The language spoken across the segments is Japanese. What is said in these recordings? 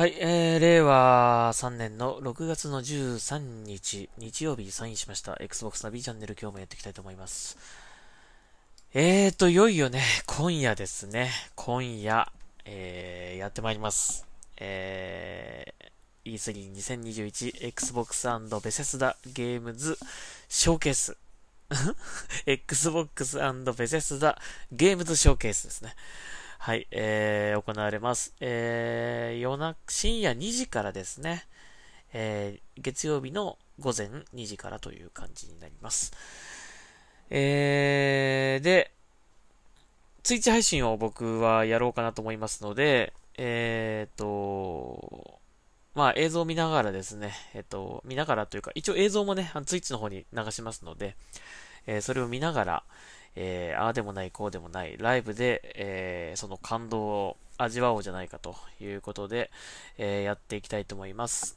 はい、令和3年の6月の13日、日曜日サインしました。Xbox ナビチャンネル、今日もやっていきたいと思います。いよいよね、今夜ですね。今夜、やってまいります。E3 2021 Xbox and Bethesda Games Showcase。Xbox and Bethesda Games Showcase ですね。はい、行われます。深夜2時からですね、月曜日の午前2時からという感じになります。で、Twitch 配信を僕はやろうかなと思いますので、映像を見ながらですね、見ながらというか、一応映像もね、Twitch の方に流しますので、それを見ながら、ああでもないこうでもないライブで、その感動を味わおうじゃないかということで、やっていきたいと思います。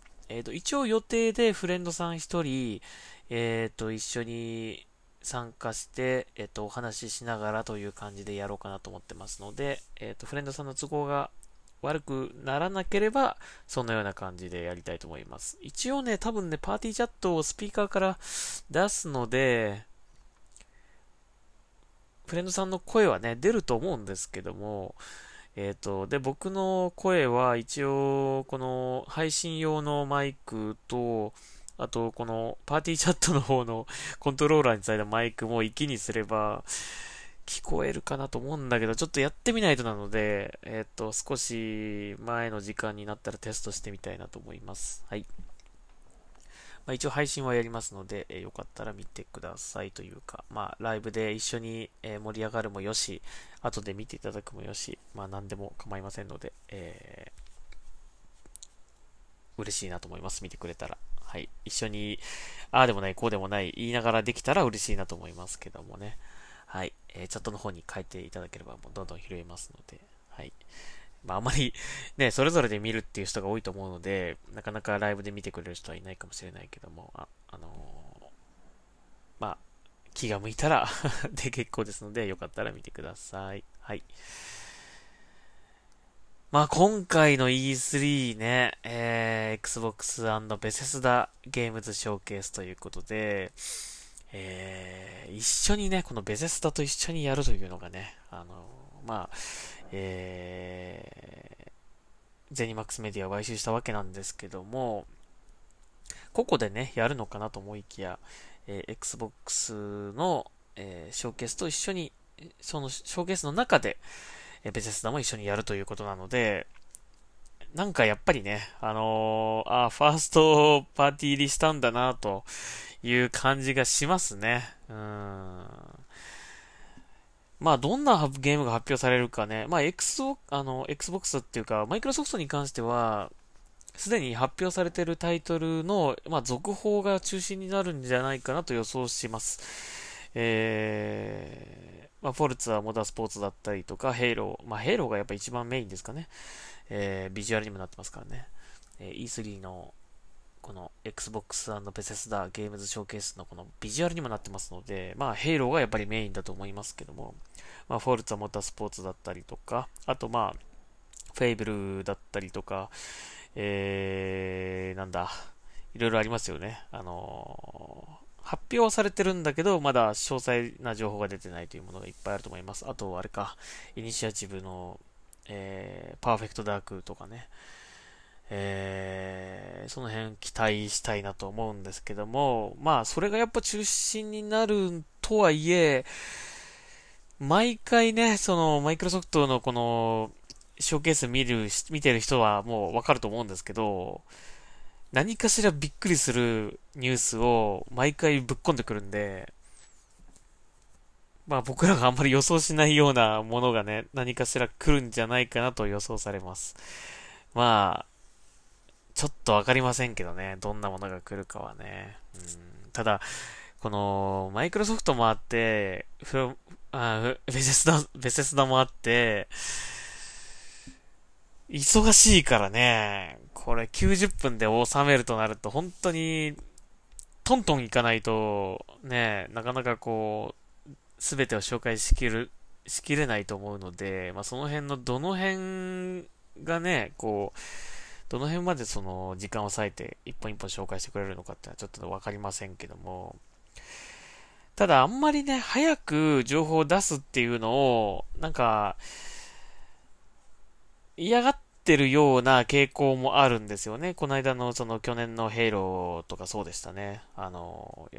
一応予定でフレンドさん一人、一緒に参加して、お話ししながらという感じでやろうかなと思ってますので、フレンドさんの都合が悪くならなければそのような感じでやりたいと思います。一応ね、多分ね、パーティーチャットをスピーカーから出すのでフレンドさんの声はね、出ると思うんですけども、で、僕の声は一応、この配信用のマイクと、あと、このパーティーチャットの方のコントローラーについたマイクも息にすれば、聞こえるかなと思うんだけど、ちょっとやってみないとなので、少し前の時間になったらテストしてみたいなと思います。はい。まあ、一応配信はやりますので、よかったら見てくださいというか、まあ、ライブで一緒に、盛り上がるもよし、後で見ていただくもよし、まあ、何でも構いませんので、嬉しいなと思います。見てくれたら。はい。一緒に、ああでもない、こうでもない、言いながらできたら嬉しいなと思いますけどもね。はい。チャットの方に書いていただければ、もうどんどん拾えますので、はい。まあ、あまりね、それぞれで見るっていう人が多いと思うので、なかなかライブで見てくれる人はいないかもしれないけども、まあ、気が向いたらで結構ですので、よかったら見てください。はい。まあ、今回の E3 ね、Xbox and Bethesda Games Showcase ということで、一緒にね、このベセスダと一緒にやるというのがね、ゼニマックスメディアを買収したわけなんですけども、ここでね、やるのかなと思いきや、Xbox の、ショーケースと一緒に、そのショーケースの中で、ベセスダも一緒にやるということなので、なんかやっぱりね、ファーストパーティー入りしたんだなという感じがしますね。まあ、どんなゲームが発表されるかね。まあ、Xbox っていうか、マイクロソフトに関しては、すでに発表されているタイトルの、まあ、続報が中心になるんじゃないかなと予想します。まあ、フォルツァ、モータースポーツだったりとか、Halo。まあ、Halo がやっぱ一番メインですかね。ビジュアルにもなってますからね。E3 の、この Xbox and Bethesda Games Showcase のこのビジュアルにもなってますので、まあ、Halo がやっぱりメインだと思いますけども、まあ、フォルツァモータースポーツだったりとか、あとまあ、フェイブルだったりとか、いろいろありますよね。発表はされてるんだけど、まだ詳細な情報が出てないというものがいっぱいあると思います。あと、あれか、イニシアチブの、パーフェクトダークとかね、その辺期待したいなと思うんですけども、まあ、それがやっぱ中心になるとはいえ、毎回ね、その、マイクロソフトのこの、ショーケース見てる人はもうわかると思うんですけど、何かしらびっくりするニュースを毎回ぶっ込んでくるんで、まあ僕らがあんまり予想しないようなものがね、何かしら来るんじゃないかなと予想されます。まあ、ちょっとわかりませんけどね、どんなものが来るかはね。ただ、この、マイクロソフトもあって、ベセスダもあって、忙しいからね、これ90分で収めるとなると、本当に、トントンいかないと、ね、なかなかこう、すべてを紹介しきれないと思うので、まあその辺のどの辺がね、こう、どの辺までその時間を割いて一本一本紹介してくれるのかっていうのはちょっとわかりませんけども、ただあんまりね、早く情報を出すっていうのをなんか嫌がってるような傾向もあるんですよね。この間のその去年のHaloとかそうでしたね。や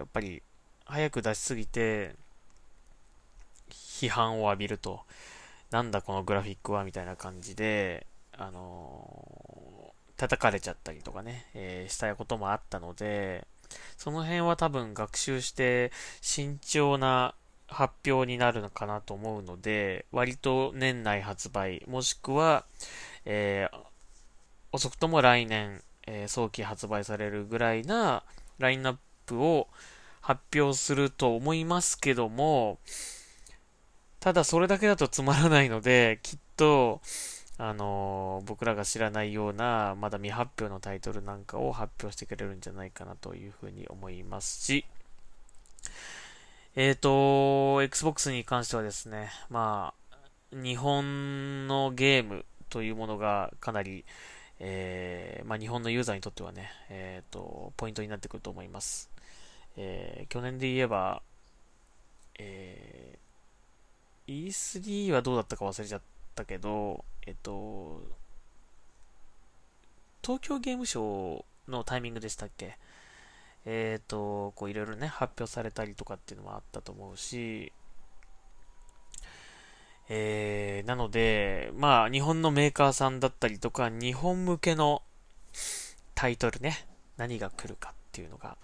っぱり早く出しすぎて批判を浴びると、なんだこのグラフィックはみたいな感じで叩かれちゃったりとかね、したこともあったので、その辺は多分学習して慎重な発表になるのかなと思うので、割と年内発売、もしくは、遅くとも来年、早期発売されるぐらいなラインナップを発表すると思いますけども、ただそれだけだとつまらないので、きっと僕らが知らないようなまだ未発表のタイトルなんかを発表してくれるんじゃないかなというふうに思いますし、Xbox に関してはですね、まあ日本のゲームというものがかなり、まあ日本のユーザーにとってはね、ポイントになってくると思います。去年で言えば、E3 はどうだったか忘れちゃったけど、東京ゲームショウのタイミングでしたっけ？こういろいろね、発表されたりとかっていうのもあったと思うし、なので、まあ、日本のメーカーさんだったりとか、日本向けのタイトルね、何が来るかっていうのが、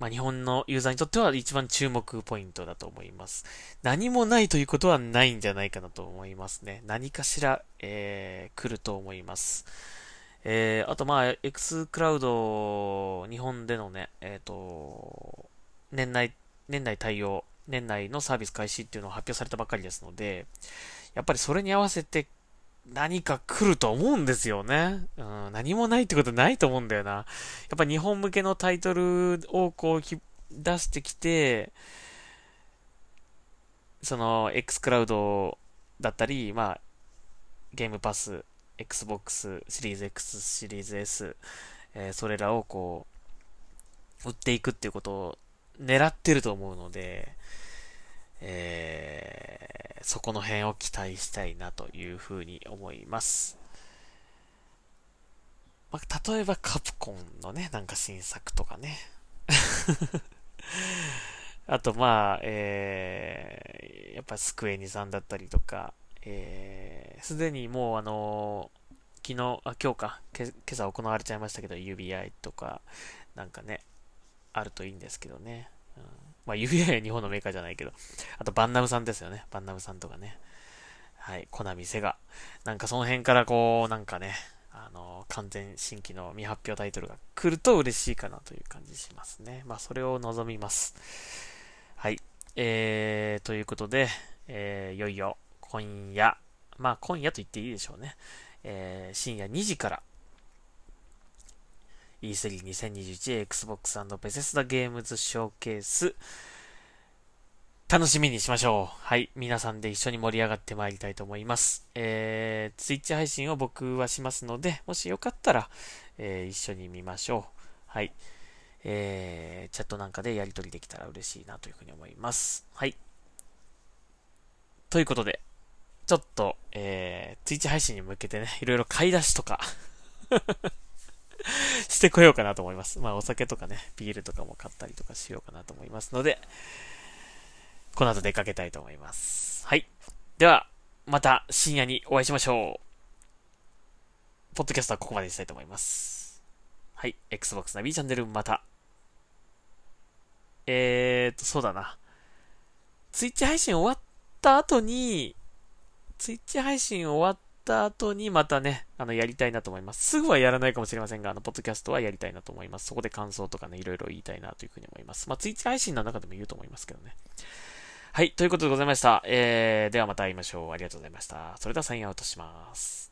まあ、日本のユーザーにとっては一番注目ポイントだと思います。何もないということはないんじゃないかなと思いますね。何かしら、来ると思います。あと、まあ、X クラウド、日本でのね、年内対応、年内のサービス開始っていうのを発表されたばかりですので、やっぱりそれに合わせて何か来ると思うんですよね。何もないってことないと思うんだよな。やっぱ日本向けのタイトルをこう出してきて、その X クラウドだったり、まあ、ゲームパス、Xbox シリーズ X、シリーズ S、それらをこう、売っていくっていうことを狙ってると思うので、そこの辺を期待したいなというふうに思います。まあ、例えばカプコンのね、なんか新作とかね。あとまあ、やっぱスクエニさんだったりとか、すでにもう今朝行われちゃいましたけど、UBI とか、なんかね、あるといいんですけどね。まあ、UBI は日本のメーカーじゃないけど、あとバンナムさんですよね。バンナムさんとかね。はい、コナミ、セガ。なんかその辺からこう、なんかね、完全新規の未発表タイトルが来ると嬉しいかなという感じしますね。まあ、それを望みます。はい。ということで、いよいよ、今夜、まあ今夜と言っていいでしょうね。深夜2時から、E3 2021 Xbox & Bethesda Games Showcase、楽しみにしましょう。はい。皆さんで一緒に盛り上がってまいりたいと思います。Twitch 配信を僕はしますので、もしよかったら、一緒に見ましょう。はい。チャットなんかでやり取りできたら嬉しいなというふうに思います。はい。ということで、ちょっと、Twitch 配信に向けてね、いろいろ買い出しとか、してこようかなと思います。まあ、お酒とかね、ビールとかも買ったりとかしようかなと思いますので、この後出かけたいと思います。はい。では、また深夜にお会いしましょう。ポッドキャストはここまでにしたいと思います。はい。Xbox ナビチャンネル、また。そうだな。Twitch 配信終わった後に、Twitch 配信終わった後にまたね、やりたいなと思います。すぐはやらないかもしれませんが、ポッドキャストはやりたいなと思います。そこで感想とかね、いろいろ言いたいなというふうに思います。まあ、Twitch 配信の中でも言うと思いますけどね。はい、ということでございました。ではまた会いましょう。ありがとうございました。それではサインアウトします。